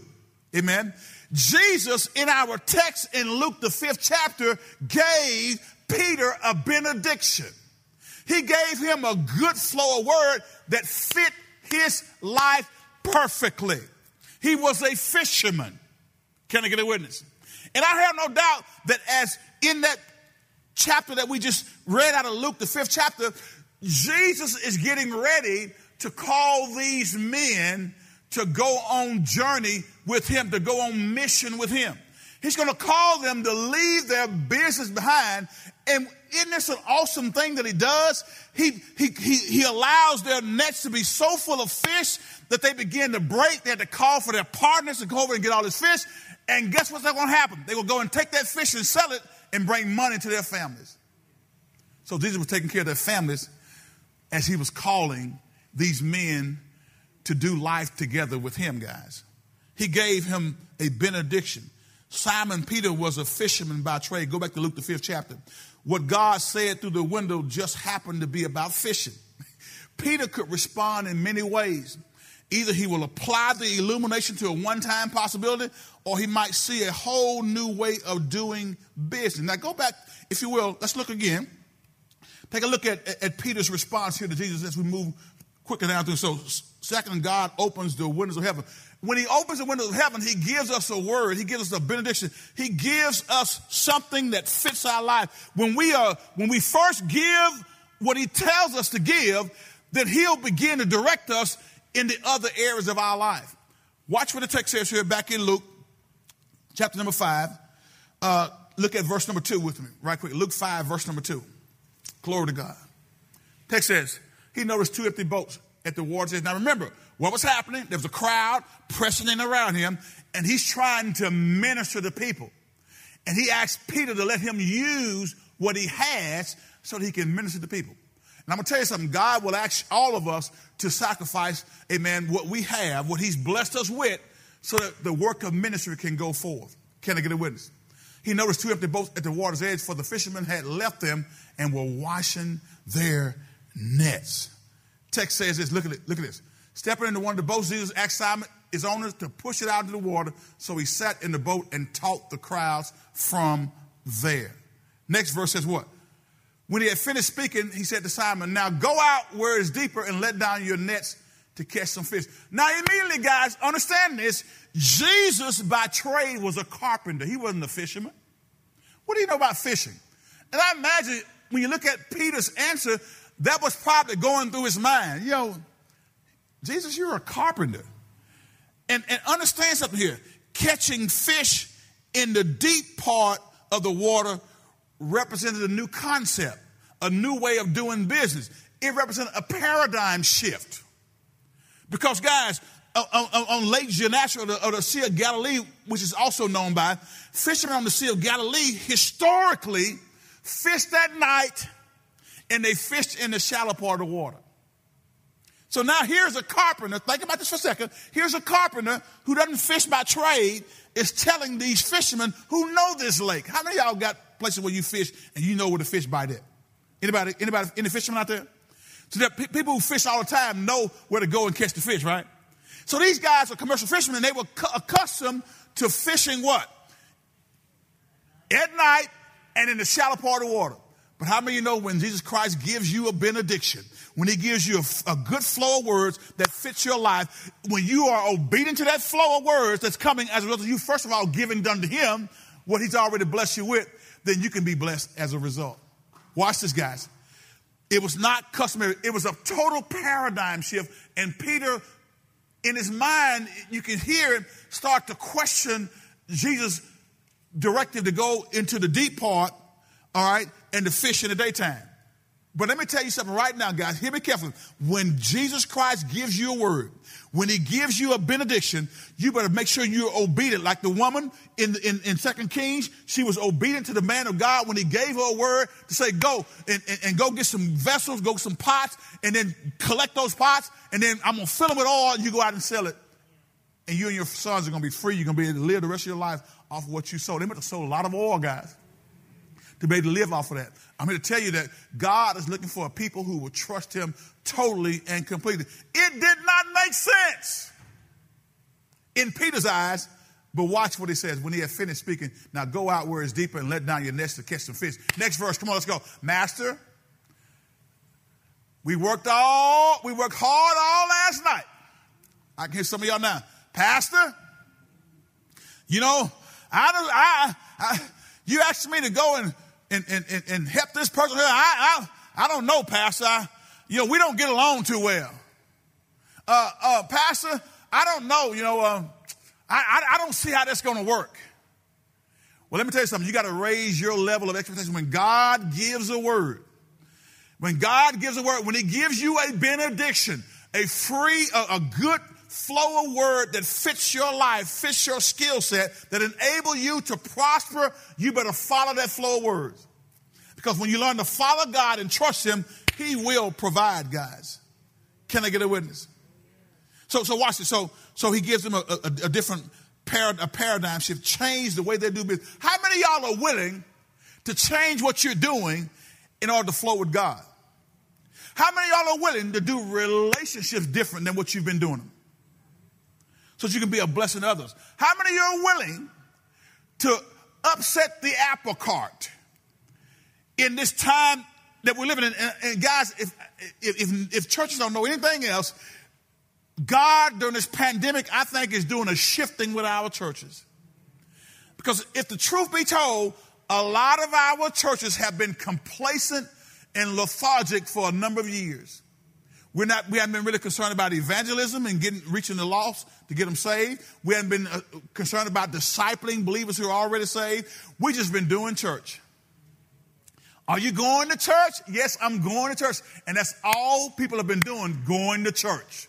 Amen. Jesus, in our text in Luke, the fifth chapter, gave Peter a benediction. He gave him a good flow of word that fit his life perfectly. He was a fisherman. Can I get a witness? And I have no doubt that as in that chapter that we just read out of Luke, the fifth chapter, Jesus is getting ready to call these men to go on journey with him, to go on mission with him. He's going to call them to leave their business behind. And isn't this an awesome thing that he does? He, he, he, he allows their nets to be so full of fish that they begin to break. They had to call for their partners to go over and get all this fish. And guess what's going to happen? They will go and take that fish and sell it and bring money to their families. So Jesus was taking care of their families as he was calling these men to do life together with him, guys. He gave him a benediction. Simon Peter was a fisherman by trade. Go back to Luke, the fifth chapter. What God said through the window just happened to be about fishing. Peter could respond in many ways. Either he will apply the illumination to a one-time possibility, or he might see a whole new way of doing business. Now go back, if you will, let's look again. Take a look at, at Peter's response here to Jesus as we move quicker down through. So second, God opens the windows of heaven. When he opens the windows of heaven, he gives us a word. He gives us a benediction. He gives us something that fits our life. When we are, when we first give what he tells us to give, then he'll begin to direct us in the other areas of our life. Watch what the text says here back in Luke, chapter number five. Uh, look at verse number two with me right quick. Luke five, verse number two. Glory to God. Text says, he noticed two empty boats at the water's edge. Now remember, what was happening? There was a crowd pressing in around him, and he's trying to minister to people. And he asked Peter to let him use what he has so that he can minister to people. And I'm going to tell you something. God will ask all of us to sacrifice, amen, what we have, what he's blessed us with, so that the work of ministry can go forth. Can I get a witness? He noticed two empty boats at the water's edge, for the fishermen had left them and were washing their nets. Text says this. Look at it. Look at this. Stepping into one of the boats, Jesus asked Simon, his owner, to push it out into the water. So he sat in the boat and taught the crowds from there. Next verse says what? When he had finished speaking, he said to Simon, now go out where it's deeper and let down your nets to catch some fish. Now immediately, guys, understand this. Jesus by trade was a carpenter. He wasn't a fisherman. What do you know about fishing? And I imagine when you look at Peter's answer, that was probably going through his mind. You know, Jesus, you're a carpenter. And, and understand something here. Catching fish in the deep part of the water represented a new concept, a new way of doing business. It represented a paradigm shift. Because, guys, on, on, on Lake Gennesaret, or, or the Sea of Galilee, which is also known by, fishermen on the Sea of Galilee historically fished at night, and they fished in the shallow part of the water. So now here's a carpenter, think about this for a second, here's a carpenter who doesn't fish by trade is telling these fishermen who know this lake. How many of y'all got places where you fish and you know where the fish bite at? Anybody, anybody, any fishermen out there? So there are people who fish all the time know where to go and catch the fish, right? So these guys are commercial fishermen. They were accustomed to fishing what? At night and in the shallow part of the water. But how many of you know when Jesus Christ gives you a benediction, when he gives you a, a good flow of words that fits your life, when you are obedient to that flow of words that's coming as a result of you, first of all, giving unto him what he's already blessed you with, then you can be blessed as a result. Watch this, guys. It was not customary. It was a total paradigm shift. And Peter, in his mind, you can hear him start to question Jesus' directive to go into the deep part, all right, and to fish in the daytime. But let me tell you something right now, guys. Hear me carefully. When Jesus Christ gives you a word, when he gives you a benediction, you better make sure you're obedient. Like the woman in, in, in Second Kings, she was obedient to the man of God when he gave her a word to say, go and, and, and go get some vessels, go some pots, and then collect those pots, and then I'm going to fill them with oil, and you go out and sell it. And you and your sons are going to be free. You're going to be able to live the rest of your life off of what you sold. They must have sold a lot of oil, guys, to be able to live off of that. I'm here to tell you that God is looking for a people who will trust him totally and completely. It did not make sense in Peter's eyes, but watch what he says when he had finished speaking. Now go out where it's deeper and let down your nets to catch some fish. Next verse, come on, let's go. Master, we worked all, we worked hard all last night. I can hear some of y'all now. Pastor, you know, I don't, I, I, you asked me to go and And, and, and help this person here. I, I, I don't know, Pastor. I, you know, we don't get along too well. Uh, uh, Pastor, I don't know. You know, uh, I, I, I don't see how that's going to work. Well, let me tell you something. You got to raise your level of expectation. When God gives a word, when God gives a word, when he gives you a benediction, a free, a, a good flow of word that fits your life, fits your skill set, that enable you to prosper, you better follow that flow of words. Because when you learn to follow God and trust him, he will provide, guys. Can I get a witness? So so watch this. So so he gives them a, a, a different parad- a paradigm shift, change the way they do business. How many of y'all are willing to change what you're doing in order to flow with God? How many of y'all are willing to do relationships different than what you've been doing them? So that you can be a blessing to others. How many of you are willing to upset the apple cart in this time that we're living in? And, and guys, if, if if churches don't know anything else, God during this pandemic, I think, is doing a shifting with our churches. Because if the truth be told, a lot of our churches have been complacent and lethargic for a number of years. We're not, we haven't been really concerned about evangelism and getting, reaching the lost to get them saved. We haven't been uh, concerned about discipling believers who are already saved. We've just been doing church. Are you going to church? Yes, I'm going to church. And that's all people have been doing, going to church.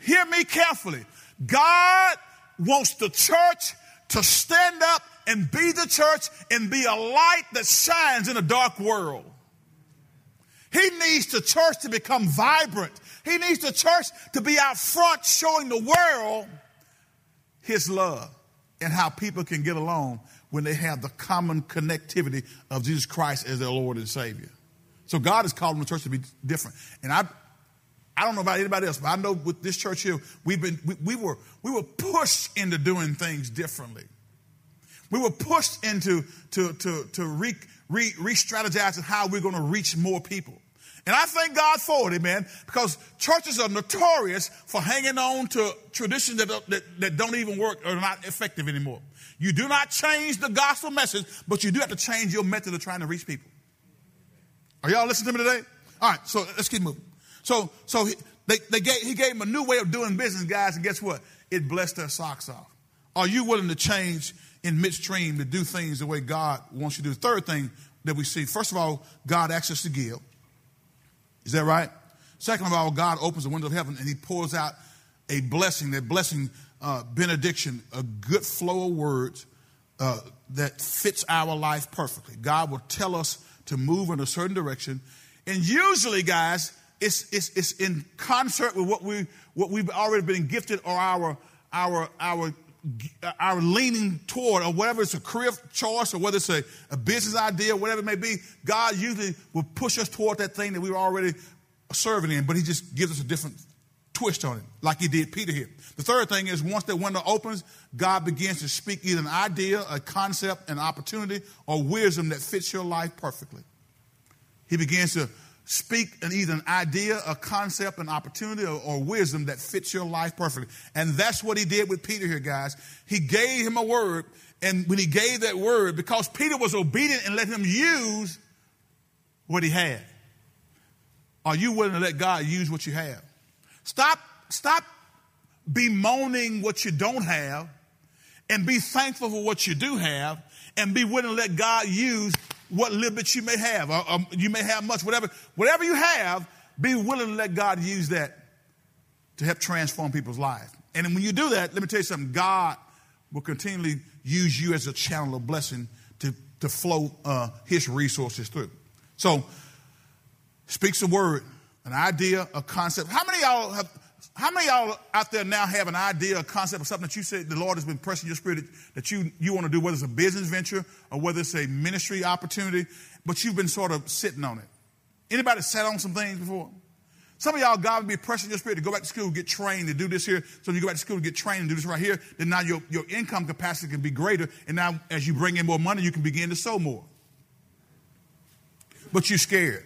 Hear me carefully. God wants the church to stand up and be the church and be a light that shines in a dark world. He needs the church to become vibrant. He needs the church to be out front showing the world his love and how people can get along when they have the common connectivity of Jesus Christ as their Lord and Savior. So God is calling the church to be different. And I I don't know about anybody else, but I know with this church here, we've been we, we were we were pushed into doing things differently. We were pushed into to, to, to re, re, re-strategizing how we're going to reach more people. And I thank God for it, amen, because churches are notorious for hanging on to traditions that, are, that, that don't even work or are not effective anymore. You do not change the gospel message, but you do have to change your method of trying to reach people. Are y'all listening to me today? All right, so let's keep moving. So so he, they, they gave, he gave them a new way of doing business, guys, and guess what? It blessed their socks off. Are you willing to change in midstream to do things the way God wants you to do? The third thing that we see, first of all, God asks us to give. Is that right? Second of all, God opens the window of heaven and he pours out a blessing, that blessing, uh, benediction, a good flow of words uh, that fits our life perfectly. God will tell us to move in a certain direction. And usually, guys, it's it's it's in concert with what we what we've already been gifted or our our our our leaning toward, or whatever it's a career choice or whether it's a, a business idea, whatever it may be. God usually will push us toward that thing that we were already serving in, but he just gives us a different twist on it, like he did Peter here. The third thing is, once that window opens, God begins to speak either an idea, a concept, an opportunity, or wisdom that fits your life perfectly. He begins to speak an either an idea, a concept, an opportunity, or, or wisdom that fits your life perfectly. And that's what he did with Peter here, guys. He gave him a word, and when he gave that word, because Peter was obedient and let him use what he had. Are you willing to let God use what you have? Stop, stop bemoaning what you don't have, and be thankful for what you do have, and be willing to let God use what little bit you may have, or, or you may have much, whatever, whatever you have, be willing to let God use that to help transform people's lives. And when you do that, let me tell you something, God will continually use you as a channel of blessing to, to flow uh, his resources through. So, speaks a word, an idea, a concept. How many of y'all have, how many of y'all out there now have an idea, a concept, or something that you said the Lord has been pressing your spirit that you, you want to do, whether it's a business venture or whether it's a ministry opportunity, but you've been sort of sitting on it? Anybody sat on some things before? Some of y'all, God would be pressing your spirit to go back to school, get trained to do this here. So you go back to school to get trained and do this right here. Then now your, your income capacity can be greater. And now as you bring in more money, you can begin to sow more. But you're scared.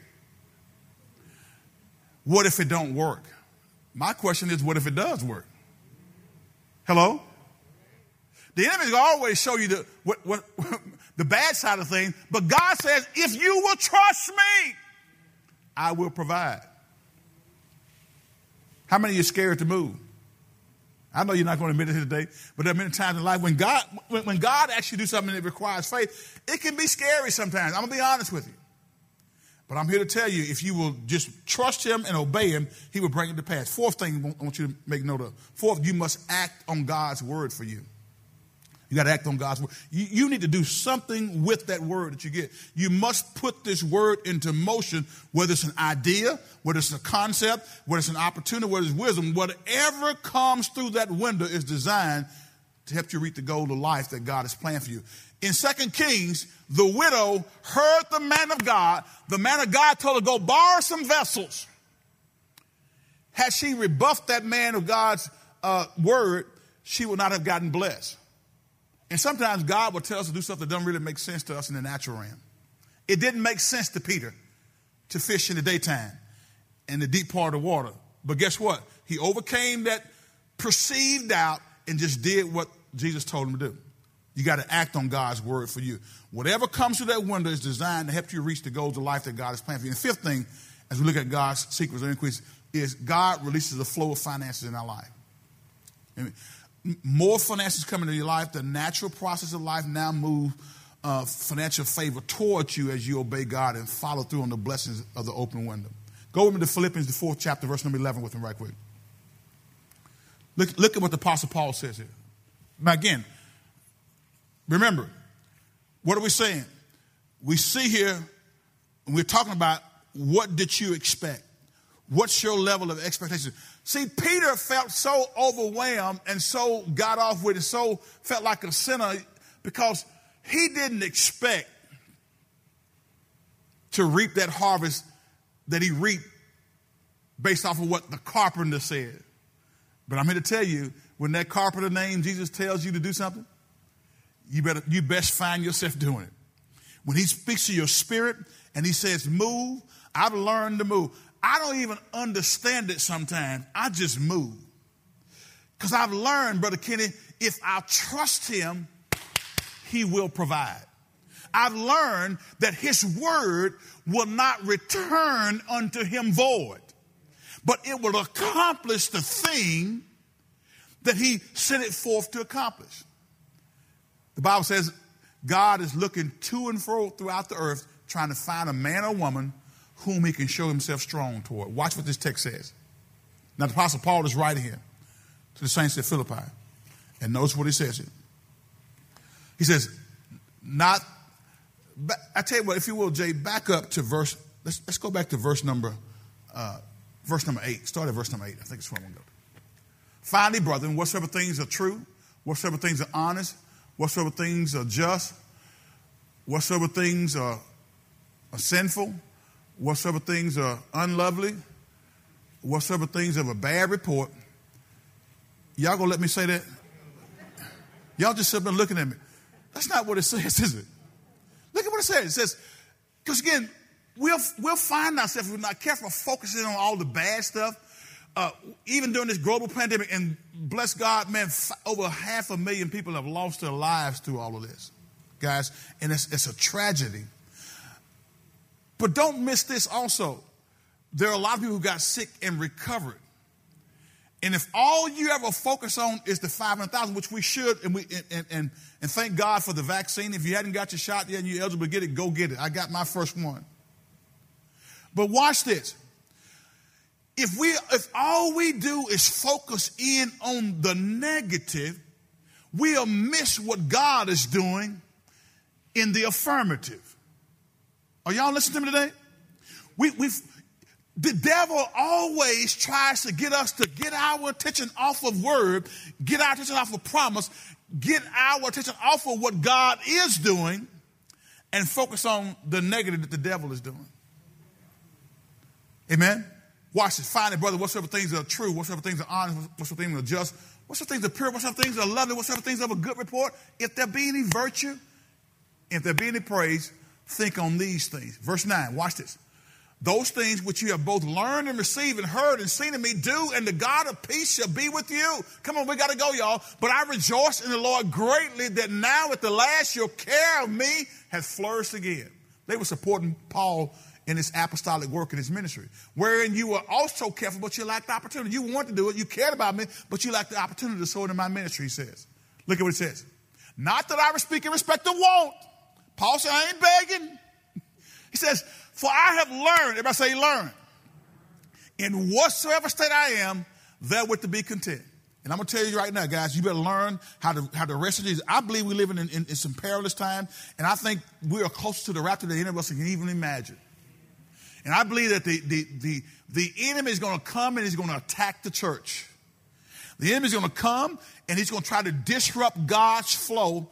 What if it don't work? My question is, what if it does work? Hello? The enemy will always show you the, what, what, the bad side of things, but God says, if you will trust me, I will provide. How many of you are scared to move? I know you're not going to admit it today, but there are many times in life when God, when, when God asks you to do something that requires faith, it can be scary sometimes. I'm going to be honest with you. But I'm here to tell you, if you will just trust him and obey him, he will bring it to pass. Fourth thing I want you to make note of. Fourth, you must act on God's word for you. You got to act on God's word. You, you need to do something with that word that you get. You must put this word into motion, whether it's an idea, whether it's a concept, whether it's an opportunity, whether it's wisdom. Whatever comes through that window is designed to help you reach the goal of life that God has planned for you. In Second Kings, the widow heard the man of God. The man of God told her to go borrow some vessels. Had she rebuffed that man of God's uh, word, she would not have gotten blessed. And sometimes God will tell us to do something that doesn't really make sense to us in the natural realm. It didn't make sense to Peter to fish in the daytime in the deep part of the water. But guess what? He overcame that perceived doubt and just did what Jesus told him to do. You got to act on God's word for you. Whatever comes through that window is designed to help you reach the goals of life that God has planned for you. And the fifth thing, as we look at God's secrets of increase, is God releases a flow of finances in our life. I mean, more finances come into your life. The natural process of life now move uh, financial favor towards you as you obey God and follow through on the blessings of the open window. Go with me to Philippians, the fourth chapter, verse number eleven with me right quick. Look, look at what the Apostle Paul says here. Now again, remember, what are we saying? We see here, we're talking about what did you expect? What's your level of expectation? See, Peter felt so overwhelmed and so got off with it, so felt like a sinner because he didn't expect to reap that harvest that he reaped based off of what the carpenter said. But I'm here to tell you, when that carpenter name Jesus tells you to do something, you better you best find yourself doing it. When he speaks to your spirit and he says, move, I've learned to move. I don't even understand it sometimes. I just move. Because I've learned, Brother Kenny, if I trust him, he will provide. I've learned that his word will not return unto him void, but it will accomplish the thing that he sent it forth to accomplish. The Bible says God is looking to and fro throughout the earth, trying to find a man or woman whom he can show himself strong toward. Watch what this text says. Now, the Apostle Paul is writing here to the saints at Philippi. And notice what he says here. He says, not, I tell you what, if you will, Jay, back up to verse, let's, let's go back to verse number, uh, verse number eight. Start at verse number eight. I think that's where I'm going to go. Finally, brethren, whatsoever things are true, whatsoever things are honest, whatsoever things are just, whatsoever things are, are sinful, whatsoever things are unlovely, whatsoever things of a bad report. Y'all gonna let me say that? Y'all just have been looking at me. That's not what it says, is it? Look at what it says. It says, because again, we'll, we'll find ourselves, if we're not careful, focusing on all the bad stuff. Uh, even during this global pandemic, and bless God, man, f- over half a million people have lost their lives through all of this, guys. And it's, it's a tragedy. But don't miss this also. There are a lot of people who got sick and recovered. And if all you ever focus on is the five hundred thousand, which we should, and we and, and, and thank God for the vaccine. If you hadn't got your shot yet and you're eligible to get it, go get it. I got my first one. But watch this. If we, if all we do is focus in on the negative, we'll miss what God is doing in the affirmative. Are y'all listening to me today? We, we've, the devil always tries to get us to get our attention off of word, get our attention off of promise, get our attention off of what God is doing, and focus on the negative that the devil is doing. Amen? Watch this. Finally, brother, whatsoever things are true, whatsoever things are honest, whatsoever things are just, whatsoever things are pure, whatsoever things are lovely, whatsoever things are of a good report, if there be any virtue, if there be any praise, think on these things. Verse nine, watch this. Those things which you have both learned and received and heard and seen of me, do, and the God of peace shall be with you. Come on, we got to go, y'all. But I rejoice in the Lord greatly that now at the last your care of me has flourished again. They were supporting Paul in his apostolic work in his ministry, wherein you were also careful, but you lacked the opportunity. You wanted to do it, you cared about me, but you lacked the opportunity to sow it in my ministry, he says. Look at what it says. Not that I speak in respect of want. Paul said, I ain't begging. He says, for I have learned, everybody say learn, in whatsoever state I am, therewith to be content. And I'm going to tell you right now, guys, you better learn how to, how to rest in Jesus. I believe we live in, in, in some perilous time, and I think we are closer to the rapture than any of us can even imagine. And I believe that the, the, the, the enemy is going to come and he's going to attack the church. The enemy is going to come and he's going to try to disrupt God's flow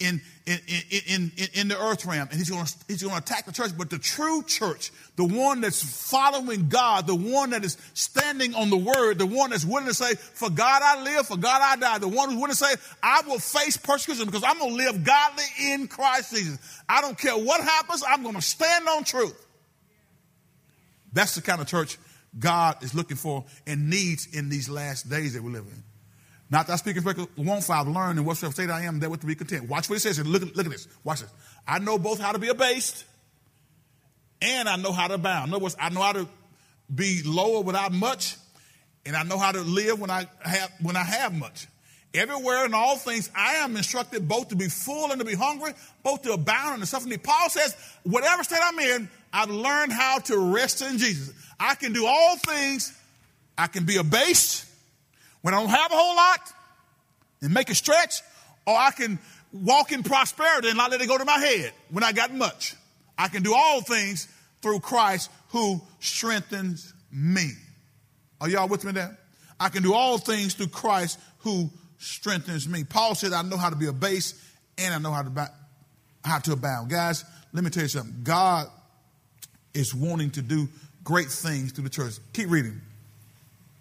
in, in, in, in, in the earth realm. And he's going to, he's going to attack the church. But the true church, the one that's following God, the one that is standing on the word, the one that's willing to say, for God I live, for God I die. The one who's willing to say, I will face persecution because I'm going to live godly in Christ Jesus. I don't care what happens. I'm going to stand on truth. That's the kind of church God is looking for and needs in these last days that we live in. Not that I speak in respect of want, for I've learned in whatsoever state I am, therewith to be content. Watch what it says. Look, look at this. Watch this. I know both how to be abased and I know how to abound. In other words, I know how to be lower without much, and I know how to live when I have when I have much. Everywhere in all things, I am instructed both to be full and to be hungry, both to abound and to suffer need. Paul says, whatever state I'm in, I've learned how to rest in Jesus. I can do all things. I can be abased when I don't have a whole lot and make a stretch, or I can walk in prosperity and not let it go to my head when I got much. I can do all things through Christ who strengthens me. Are y'all with me there? I can do all things through Christ who strengthens me. Paul said, I know how to be abased and I know how to, how to abound. Guys, let me tell you something. God is wanting to do great things through the church. Keep reading.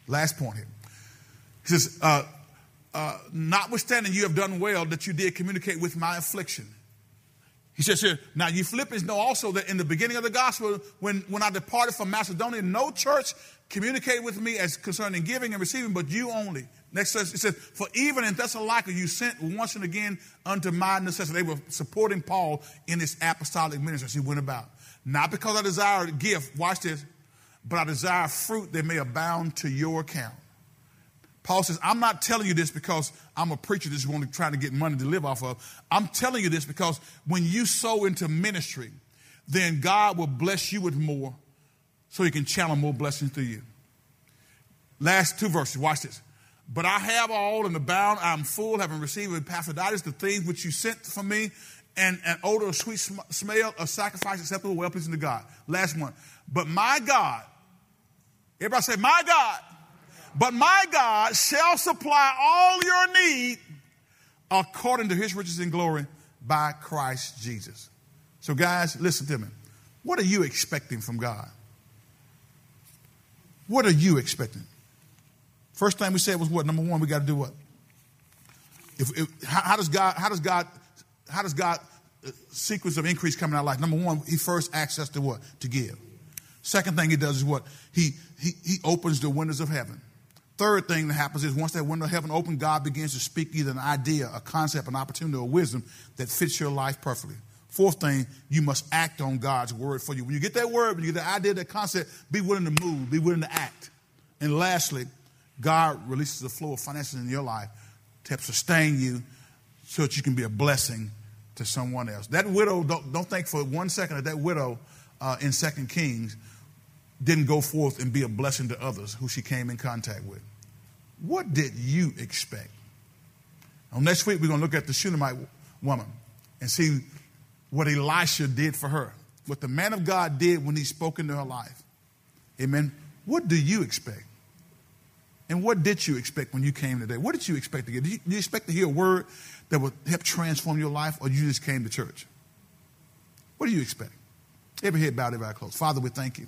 Last point here. He says, uh, uh, notwithstanding you have done well that you did communicate with my affliction. He says here, now you Philippians know also that in the beginning of the gospel, when, when I departed from Macedonia, no church communicated with me as concerning giving and receiving, but you only. Next, it says, for even in Thessalonica you sent once and again unto my necessity. They were supporting Paul in his apostolic ministry as he went about. Not because I desire a gift, watch this, but I desire fruit that may abound to your account. Paul says, I'm not telling you this because I'm a preacher that's only trying to get money to live off of. I'm telling you this because when you sow into ministry, then God will bless you with more so he can channel more blessings through you. Last two verses, watch this. But I have all and abound, I am full, having received with Epaphroditus the things which you sent from me, and an odor of sweet sm- smell, of sacrifice acceptable, well pleasing to God. Last one. But my God, everybody say, my God. But my God shall supply all your need according to his riches and glory by Christ Jesus. So guys, listen to me. What are you expecting from God? What are you expecting? First thing we said was what? Number one, we got to do what? If, if how, how does God, how does God, how does God uh, sequence of increase come in our life? Number one, he first asks us to what? To give. Second thing he does is what? He, he, he opens the windows of heaven. Third thing that happens is once that window of heaven opens, God begins to speak either an idea, a concept, an opportunity, or wisdom that fits your life perfectly. Fourth thing, you must act on God's word for you. When you get that word, when you get the idea, that concept, be willing to move, be willing to act. And lastly, God releases the flow of finances in your life to help sustain you so that you can be a blessing to someone else. That widow, don't, don't think for one second that that widow uh, in Second Kings didn't go forth and be a blessing to others who she came in contact with. What did you expect? Now, next week, we're going to look at the Shunammite woman and see what Elisha did for her, what the man of God did when he spoke into her life. Amen. What do you expect? And what did you expect when you came today? What did you expect to get? Did you, did you expect to hear a word that would help transform your life, or you just came to church? What do you expect? Every head bowed, every eye closed. Father, we thank you.